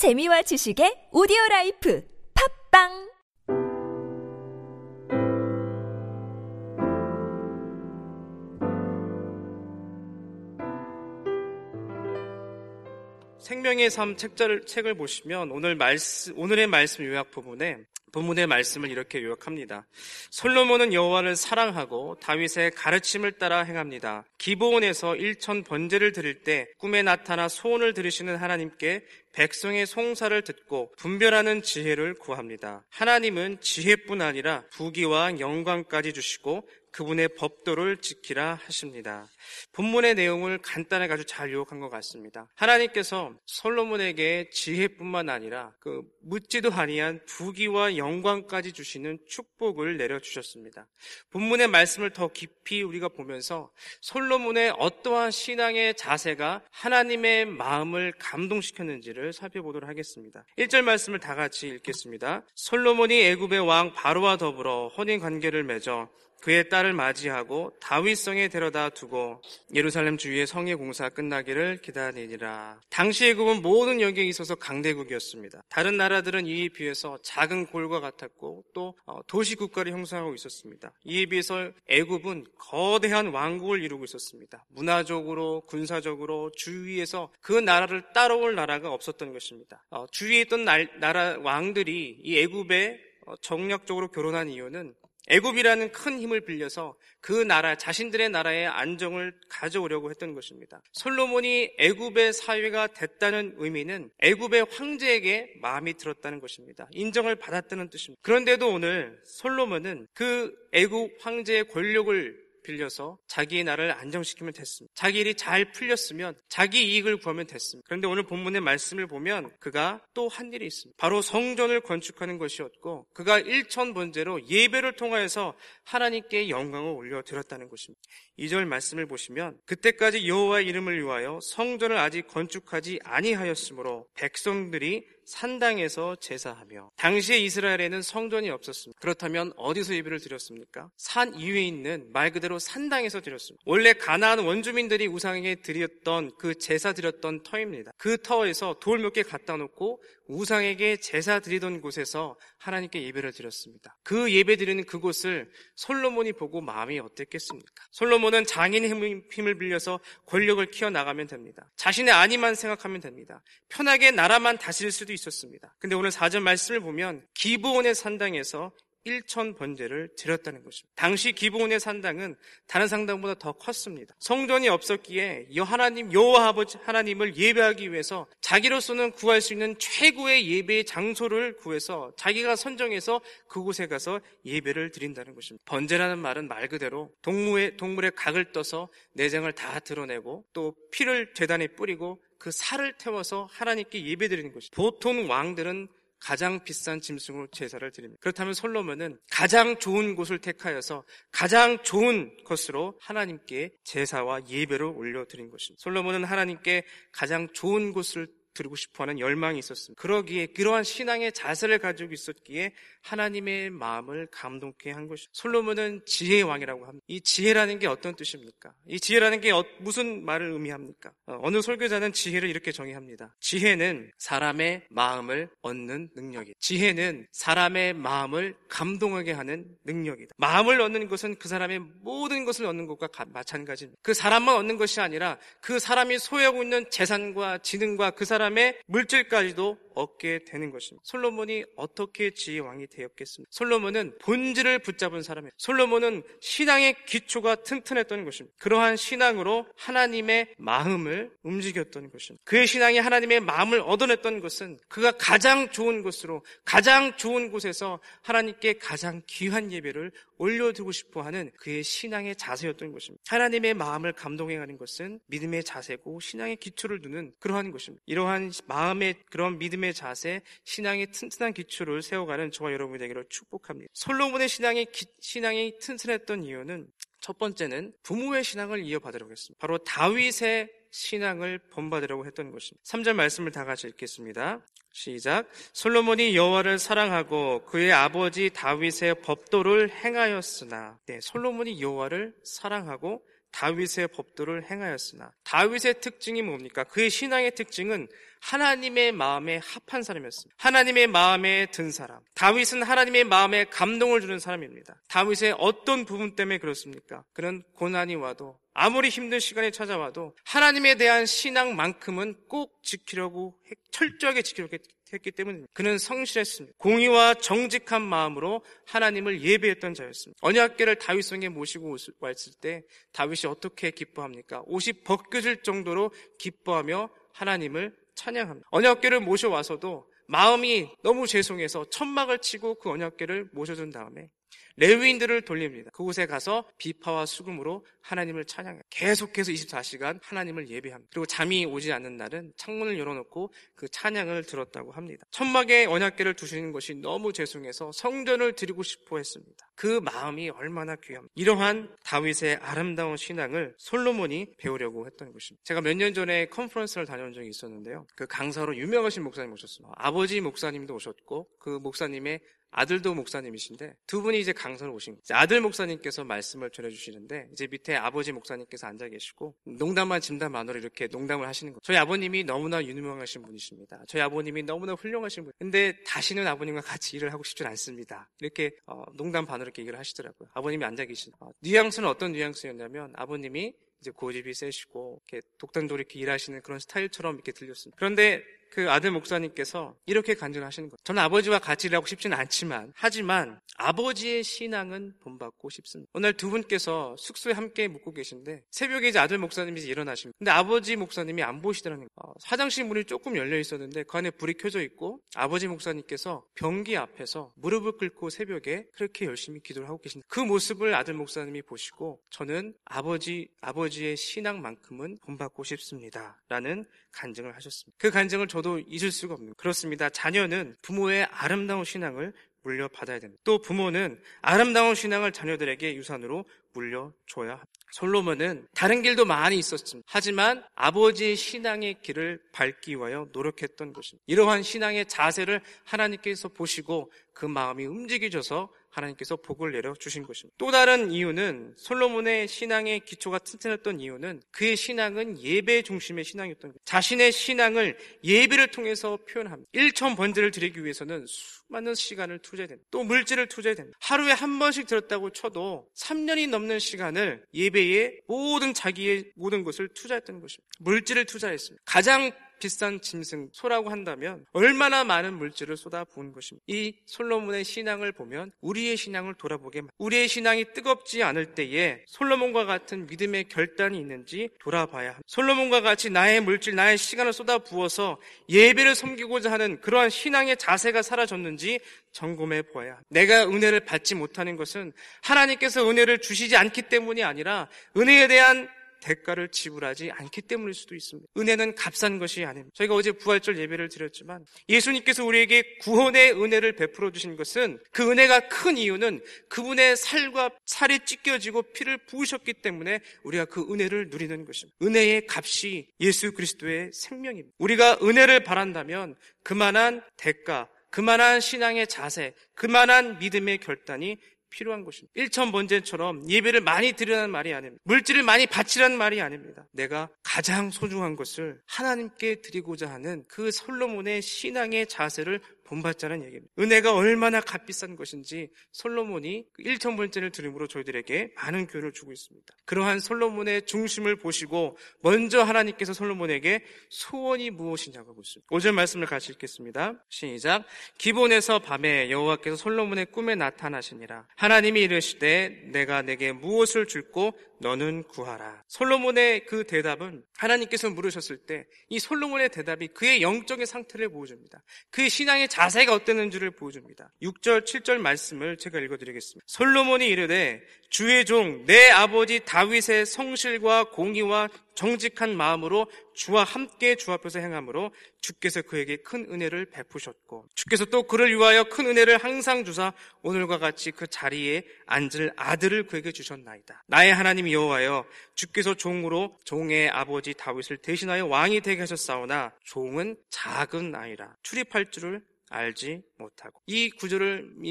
재미와 지식의 오디오라이프 팝빵! 생명의 삶 책을 보시면 오늘의 말씀 요약 부분에 본문의 말씀을 이렇게 요약합니다. 솔로몬은 여호와를 사랑하고 다윗의 가르침을 따라 행합니다. 기브온에서 일천 번제를 드릴 때 꿈에 나타나 소원을 들으시는 하나님께 백성의 송사를 듣고 분별하는 지혜를 구합니다. 하나님은 지혜뿐 아니라 부귀와 영광까지 주시고 그분의 법도를 지키라 하십니다. 본문의 내용을 간단하게 아주 잘 요약한 것 같습니다. 하나님께서 솔로몬에게 지혜뿐만 아니라 묻지도 아니한 부귀와 영광까지 주시는 축복을 내려주셨습니다. 본문의 말씀을 더 깊이 우리가 보면서 솔로몬의 어떠한 신앙의 자세가 하나님의 마음을 감동시켰는지를 살펴보도록 하겠습니다. 1절 말씀을 다 같이 읽겠습니다. 솔로몬이 애굽의 왕 바로와 더불어 혼인관계를 맺어 그의 딸을 맞이하고 다윗성에 데려다 두고 예루살렘 주위의 성의 공사가 끝나기를 기다리니라. 당시 애굽은 모든 영역에 있어서 강대국이었습니다. 다른 나라들은 이에 비해서 작은 골과 같았고 또 도시국가를 형성하고 있었습니다. 이에 비해서 애굽은 거대한 왕국을 이루고 있었습니다. 문화적으로 군사적으로 주위에서 그 나라를 따라올 나라가 없었던 것입니다. 주위에 있던 나라 왕들이 이 애굽에 정략적으로 결혼한 이유는 애굽이라는 큰 힘을 빌려서 그 나라, 자신들의 나라의 안정을 가져오려고 했던 것입니다. 솔로몬이 애굽의 사위가 됐다는 의미는 애굽의 황제에게 마음이 들었다는 것입니다. 인정을 받았다는 뜻입니다. 그런데도 오늘 솔로몬은 그 애굽 황제의 권력을 빌려서 자기의 나라를 안정시키면 됐습니다. 자기 일이 잘 풀렸으면 자기 이익을 구하면 됐습니다. 그런데 오늘 본문의 말씀을 보면 그가 또 한 일이 있습니다. 바로 성전을 건축하는 것이었고 그가 일천 번제로 예배를 통하여서 하나님께 영광을 올려드렸다는 것입니다. 2절 말씀을 보시면 그때까지 여호와의 이름을 위하여 성전을 아직 건축하지 아니하였으므로 백성들이 산당에서 제사하며, 당시에 이스라엘에는 성전이 없었습니다. 그렇다면 어디서 예배를 드렸습니까? 산 이외에 있는 말 그대로 산당에서 드렸습니다. 원래 가나안 원주민들이 우상에게 드렸던 그 제사 드렸던 터입니다. 그 터에서 돌 몇 개 갖다 놓고 우상에게 제사 드리던 곳에서 하나님께 예배를 드렸습니다. 그 예배 드리는 그곳을 솔로몬이 보고 마음이 어땠겠습니까? 솔로몬은 장인의 힘을 빌려서 권력을 키워나가면 됩니다. 자신의 안위만 생각하면 됩니다. 편하게 나라만 다스릴 수도 있었습니다. 근데 오늘 4절 말씀을 보면 기브온의 산당에서 일천 번제를 드렸다는 것입니다. 당시 기브온의 산당은 다른 산당보다 더 컸습니다. 성전이 없었기에 여호와 아버지 하나님을 예배하기 위해서 자기로서는 구할 수 있는 최고의 예배의 장소를 구해서 자기가 선정해서 그곳에 가서 예배를 드린다는 것입니다. 번제라는 말은 말 그대로 동물의 각을 떠서 내장을 다 드러내고 또 피를 제단에 뿌리고 그 살을 태워서 하나님께 예배 드리는 것입니다. 보통 왕들은 가장 비싼 짐승으로 제사를 드립니다. 그렇다면 솔로몬은 가장 좋은 곳을 택하여서 가장 좋은 것으로 하나님께 제사와 예배를 올려드린 것입니다. 솔로몬은 하나님께 가장 좋은 곳을 드리고 싶어하는 열망이 있었습니다. 그러기에 그러한 신앙의 자세를 가지고 있었기에 하나님의 마음을 감동케 한 것입니다. 솔로몬은 지혜의 왕이라고 합니다. 이 지혜라는 게 어떤 뜻입니까? 이 지혜라는 게 무슨 말을 의미합니까? 어느 설교자는 지혜를 이렇게 정의합니다. 지혜는 사람의 마음을 얻는 능력이다. 지혜는 사람의 마음을 감동하게 하는 능력이다. 마음을 얻는 것은 그 사람의 모든 것을 얻는 것과 마찬가지입니다. 그 사람만 얻는 것이 아니라 그 사람이 소유하고 있는 재산과 지능과 그 사람의 물질까지도 얻게 되는 것입니다. 솔로몬이 어떻게 지혜의 왕이 되었겠습니까? 솔로몬은 본질을 붙잡은 사람입니다. 솔로몬은 신앙의 기초가 튼튼했던 것입니다. 그러한 신앙으로 하나님의 마음을 움직였던 것입니다. 그의 신앙이 하나님의 마음을 얻어냈던 것은 그가 가장 좋은 곳으로 가장 좋은 곳에서 하나님께 가장 귀한 예배를 올려드리고 싶어하는 그의 신앙의 자세였던 것입니다. 하나님의 마음을 감동해가는 것은 믿음의 자세고 신앙의 기초를 두는 그러한 것입니다. 이러한 마음의 그런 믿음의 자세, 신앙의 튼튼한 기초를 세워가는 저와 여러분이 되기를 축복합니다. 솔로몬의 신앙이 튼튼했던 이유는 첫 번째는 부모의 신앙을 이어받으려고 했습니다. 바로 다윗의 신앙을 본받으려고 했던 것입니다. 3절 말씀을 다 같이 읽겠습니다. 시작. 솔로몬이 여호와를 사랑하고 그의 아버지 다윗의 법도를 행하였으나, 솔로몬이 여호와를 사랑하고 다윗의 법도를 행하였으나, 다윗의 특징이 뭡니까? 그의 신앙의 특징은 하나님의 마음에 합한 사람이었습니다. 하나님의 마음에 든 사람. 다윗은 하나님의 마음에 감동을 주는 사람입니다. 다윗의 어떤 부분 때문에 그렇습니까? 그는 고난이 와도 아무리 힘든 시간이 찾아와도 하나님에 대한 신앙만큼은 꼭 지키려고 철저하게 지키려고 했기 때문입니다. 그는 성실했습니다. 공의와 정직한 마음으로 하나님을 예배했던 자였습니다. 언약궤를 다윗성에 모시고 왔을 때 다윗이 어떻게 기뻐합니까? 옷이 벗겨질 정도로 기뻐하며 하나님을 찬양합니다. 언약궤를 모셔와서도 마음이 너무 죄송해서 천막을 치고 그 언약궤를 모셔준 다음에 레위인들을 돌립니다. 그곳에 가서 비파와 수금으로 하나님을 찬양해요. 계속해서 24시간 하나님을 예배합니다. 그리고 잠이 오지 않는 날은 창문을 열어놓고 그 찬양을 들었다고 합니다. 천막에 언약궤를 두시는 것이 너무 죄송해서 성전을 드리고 싶어 했습니다. 그 마음이 얼마나 귀합니다. 이러한 다윗의 아름다운 신앙을 솔로몬이 배우려고 했던 것입니다. 제가 몇 년 전에 컨퍼런스를 다녀온 적이 있었는데요. 그 강사로 유명하신 목사님 오셨습니다. 아버지 목사님도 오셨고 그 목사님의 아들도 목사님이신데 두 분이 이제 강사로 오신 거예요. 아들 목사님께서 말씀을 전해주시는데 이제 밑에 아버지 목사님께서 앉아 계시고 농담만 진담 만으로 이렇게 농담을 하시는 거예요. 저희 아버님이 너무나 유명하신 분이십니다. 저희 아버님이 너무나 훌륭하신 분. 근데 다시는 아버님과 같이 일을 하고 싶진 않습니다. 이렇게 농담 반으로 이렇게 얘기를 하시더라고요. 아버님이 앉아 계신 뉘앙스는 어떤 뉘앙스였냐면 아버님이 이제 고집이 세시고 이렇게 독단적으로 이렇게 일하시는 그런 스타일처럼 이렇게 들렸습니다. 그런데 그 아들 목사님께서 이렇게 간증하시는 거예요. 저는 아버지와 같이 일하고 싶지는 않지만 하지만 아버지의 신앙은 본받고 싶습니다. 오늘 두 분께서 숙소에 함께 묵고 계신데 새벽에 이제 아들 목사님이 이제 일어나십니다. 근데 아버지 목사님이 안 보시더라는 거예요. 화장실 문이 조금 열려 있었는데 그 안에 불이 켜져 있고 아버지 목사님께서 변기 앞에서 무릎을 꿇고 새벽에 그렇게 열심히 기도를 하고 계신다. 그 모습을 아들 목사님이 보시고 저는 아버지의 신앙만큼은 본받고 싶습니다. 라는 간증을 하셨습니다. 그 간증을 저도 잊을 수가 없는. 그렇습니다. 자녀는 부모의 아름다운 신앙을 물려받아야 됩니다. 또 부모는 아름다운 신앙을 자녀들에게 유산으로 물려줘야 합니다. 솔로몬은 다른 길도 많이 있었습니다. 하지만 아버지의 신앙의 길을 밟기 위하여 노력했던 것입니다. 이러한 신앙의 자세를 하나님께서 보시고 그 마음이 움직이셔서 하나님께서 복을 내려주신 것입니다. 또 다른 이유는 솔로몬의 신앙의 기초가 튼튼했던 이유는 그의 신앙은 예배 중심의 신앙이었던 것입니다. 자신의 신앙을 예배를 통해서 표현합니다. 일천 번제를 드리기 위해서는 수많은 시간을 투자해야 됩니다. 또 물질을 투자해야 됩니다. 하루에 한 번씩 들었다고 쳐도 3년이 넘는 시간을 예배에 자기의 모든 것을 투자했던 것입니다. 물질을 투자했습니다. 가장 비싼 짐승 소라고 한다면 얼마나 많은 물질을 쏟아부은 것입니다. 이 솔로몬의 신앙을 보면 우리의 신앙을 돌아보게 우리의 신앙이 뜨겁지 않을 때에 솔로몬과 같은 믿음의 결단이 있는지 돌아봐야 합니다. 솔로몬과 같이 나의 물질, 나의 시간을 쏟아부어서 예배를 섬기고자 하는 그러한 신앙의 자세가 사라졌는지 점검해 보아야 합니다. 내가 은혜를 받지 못하는 것은 하나님께서 은혜를 주시지 않기 때문이 아니라 은혜에 대한 대가를 지불하지 않기 때문일 수도 있습니다. 은혜는 값싼 것이 아닙니다. 저희가 어제 부활절 예배를 드렸지만 예수님께서 우리에게 구원의 은혜를 베풀어 주신 것은 그 은혜가 큰 이유는 그분의 살이 찢겨지고 피를 부으셨기 때문에 우리가 그 은혜를 누리는 것입니다. 은혜의 값이 예수 그리스도의 생명입니다. 우리가 은혜를 바란다면 그만한 대가, 그만한 신앙의 자세, 그만한 믿음의 결단이 필요한 것입니다. 일천 번제처럼 예배를 많이 드리라는 말이 아닙니다. 물질을 많이 바치라는 말이 아닙니다. 내가 가장 소중한 것을 하나님께 드리고자 하는 그 솔로몬의 신앙의 자세를 본받자는 얘기입니다. 은혜가 얼마나 값비싼 것인지 솔로몬이 일천 번제를 드림으로 저희들에게 많은 교훈을 주고 있습니다. 그러한 솔로몬의 중심을 보시고 먼저 하나님께서 솔로몬에게 소원이 무엇이냐고 묻습니다. 5절 말씀을 같이 읽겠습니다. 시작. 기브온에서 밤에 여호와께서 솔로몬의 꿈에 나타나시니라. 하나님이 이르시되 내가 내게 무엇을 줄꼬 너는 구하라. 솔로몬의 그 대답은 하나님께서 물으셨을 때 이 솔로몬의 대답이 그의 영적인 상태를 보여줍니다. 그의 신앙의 자세가 어땠는지를 보여줍니다. 6절 7절 말씀을 제가 읽어드리겠습니다. 솔로몬이 이르되 주의 종 내 아버지 다윗의 성실과 공의와 정직한 마음으로 주와 함께 주 앞에서 행함으로 주께서 그에게 큰 은혜를 베푸셨고 주께서 또 그를 위하여 큰 은혜를 항상 주사 오늘과 같이 그 자리에 앉을 아들을 그에게 주셨나이다. 나의 하나님 여호와여 주께서 종의 아버지 다윗을 대신하여 왕이 되게 하셨사오나 종은 작은 아이라 출입할 줄을 알지 못하고. 이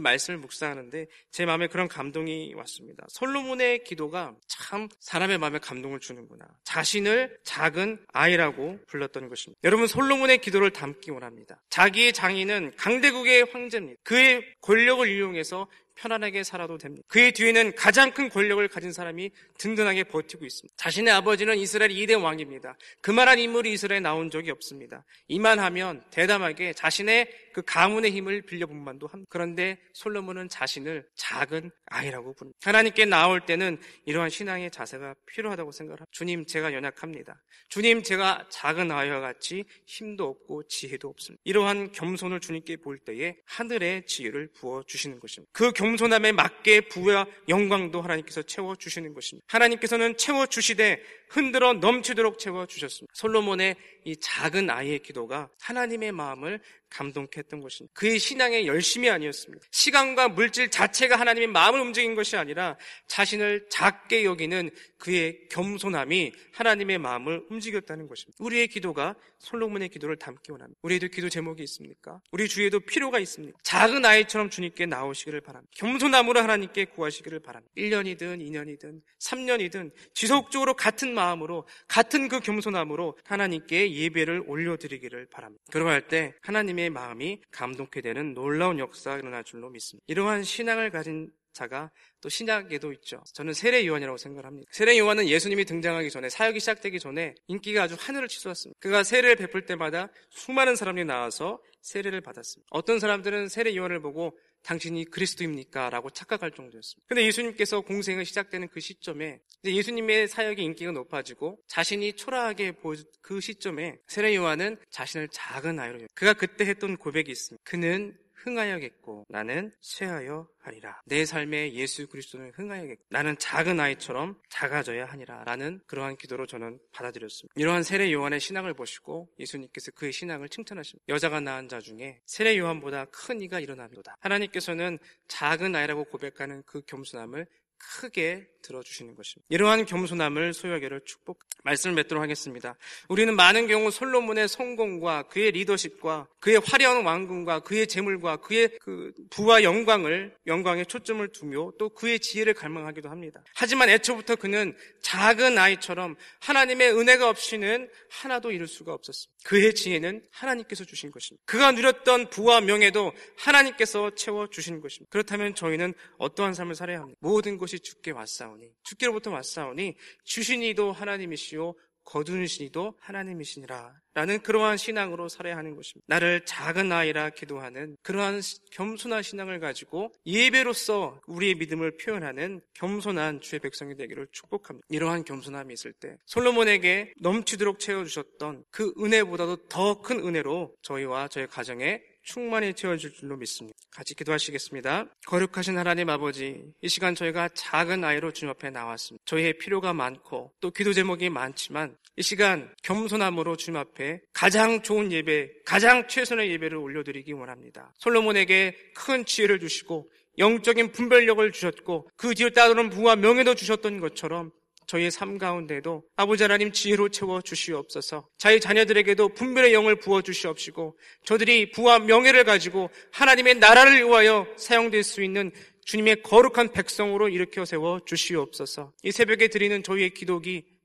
말씀을 묵상하는데 제 마음에 그런 감동이 왔습니다. 솔로몬의 기도가 참 사람의 마음에 감동을 주는구나. 자신 자신을 작은 아이라고 불렀던 것입니다. 여러분, 솔로몬의 기도를 담기 원합니다. 자기의 장인은 강대국의 황제입니다. 그의 권력을 이용해서 편안하게 살아도 됩니다. 그의 뒤에는 가장 큰 권력을 가진 사람이 든든하게 버티고 있습니다. 자신의 아버지는 이스라엘 2대 왕입니다. 그만한 인물이 이스라엘에 나온 적이 없습니다. 이만하면 대담하게 자신의 그 가문의 힘을 빌려본만도 합니다. 그런데 솔로몬은 자신을 작은 아이라고 부릅니다. 하나님께 나올 때는 이러한 신앙의 자세가 필요하다고 생각합니다. 주님, 제가 연약합니다. 주님, 제가 작은 아이와 같이 힘도 없고 지혜도 없습니다. 이러한 겸손을 주님께 볼 때에 하늘의 지혜를 부어주시는 것입니다. 그 겸손함에 맞게 부와 영광도 하나님께서 채워주시는 것입니다. 하나님께서는 채워주시되 흔들어 넘치도록 채워주셨습니다. 솔로몬의 이 작은 아이의 기도가 하나님의 마음을 감동케 했던 것입니다. 그의 신앙의 열심이 아니었습니다. 시간과 물질 자체가 하나님의 마음을 움직인 것이 아니라 자신을 작게 여기는 그의 겸손함이 하나님의 마음을 움직였다는 것입니다. 우리의 기도가 솔로몬의 기도를 담기 원합니다. 우리에도 기도 제목이 있습니까? 우리 주위에도 필요가 있습니까? 작은 아이처럼 주님께 나오시기를 바랍니다. 겸손함으로 하나님께 구하시기를 바랍니다. 1년이든 2년이든 3년이든 지속적으로 같은 마음으로, 같은 그 겸손함으로 하나님께 예배를 올려드리기를 바랍니다. 그러할 때 하나님의 마음이 감동케 되는 놀라운 역사가 일어날 줄로 믿습니다. 이러한 신앙을 가진 자가 또 신약에도 있죠. 저는 세례 요한이라고 생각합니다. 세례 요한은 예수님이 등장하기 전에, 사역이 시작되기 전에 인기가 아주 하늘을 치솟았습니다. 그가 세례를 베풀 때마다 수많은 사람들이 나와서 세례를 받았습니다. 어떤 사람들은 세례 요한을 보고 당신이 그리스도입니까? 라고 착각할 정도였습니다. 그런데 예수님께서 공생을 시작되는 그 시점에, 이제 예수님의 사역의 인기가 높아지고 자신이 초라하게 보여준 그 시점에 세례 요한은 자신을 작은 아이로 여겼습니다. 그가 그때 했던 고백이 있습니다. 그는 흥하여겠고 나는 쇠하여 하리라. 내 삶에 예수 그리스도는 흥하여겠고 나는 작은 아이처럼 작아져야 하니라 라는 그러한 기도로 저는 받아들였습니다. 이러한 세례 요한의 신앙을 보시고 예수님께서 그의 신앙을 칭찬하십니다. 여자가 낳은 자 중에 세례 요한보다 큰 이가 일어나리로다. 하나님께서는 작은 아이라고 고백하는 그 겸손함을 크게 들어주시는 것입니다. 이러한 겸손함을 소유하기를 축복합니다. 말씀을 맺도록 하겠습니다. 우리는 많은 경우 솔로몬의 성공과 그의 리더십과 그의 화려한 왕궁과 그의 재물과 그의 그 부와 영광에 초점을 두며 또 그의 지혜를 갈망하기도 합니다. 하지만 애초부터 그는 작은 아이처럼 하나님의 은혜가 없이는 하나도 이룰 수가 없었습니다. 그의 지혜는 하나님께서 주신 것입니다. 그가 누렸던 부와 명예도 하나님께서 채워주신 것입니다. 그렇다면 저희는 어떠한 삶을 살아야 합니까? 모든 것이 주께 왔사오니, 주께로부터 왔사오니 주신 이도 하나님이시오 거두신 이도 하나님이시니라 라는 그러한 신앙으로 살아야 하는 것입니다. 나를 작은 아이라 기도하는 그러한 겸손한 신앙을 가지고 예배로서 우리의 믿음을 표현하는 겸손한 주의 백성이 되기를 축복합니다. 이러한 겸손함이 있을 때 솔로몬에게 넘치도록 채워주셨던 그 은혜보다도 더 큰 은혜로 저희와 저희 가정에 충만히 채워줄 줄로 믿습니다. 같이 기도하시겠습니다. 거룩하신 하나님 아버지, 이 시간 저희가 작은 아이로 주님 앞에 나왔습니다. 저희의 필요가 많고 또 기도 제목이 많지만 이 시간 겸손함으로 주님 앞에 가장 좋은 예배, 가장 최선의 예배를 올려드리기 원합니다. 솔로몬에게 큰 지혜를 주시고 영적인 분별력을 주셨고 그 뒤로 따르는 부와 명예도 주셨던 것처럼 저희의 삶 가운데도 아버지 하나님 지혜로 채워주시옵소서. 저희 자녀들에게도 분별의 영을 부어주시옵시고 저들이 부와 명예를 가지고 하나님의 나라를 위하여 사용될 수 있는 주님의 거룩한 백성으로 일으켜 세워주시옵소서. 이 새벽에 드리는 저희의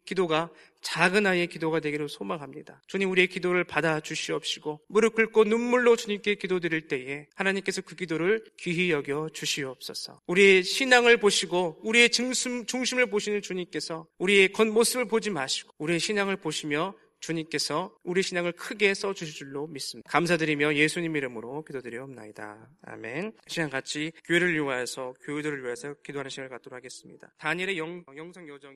기도가 작은 아이의 기도가 되기를 소망합니다. 주님, 우리의 기도를 받아주시옵시고 무릎 꿇고 눈물로 주님께 기도드릴 때에 하나님께서 그 기도를 귀히 여겨 주시옵소서. 우리의 신앙을 보시고 우리의 중심을 보시는 주님께서 우리의 겉모습을 보지 마시고 우리의 신앙을 보시며 주님께서 우리 신앙을 크게 써주실 줄로 믿습니다. 감사드리며 예수님 이름으로 기도드리옵나이다. 아멘. 시간 같이 교회를 위하여서, 교회들을 위해서 기도하는 시간을 갖도록 하겠습니다. 다니엘의 영성 여정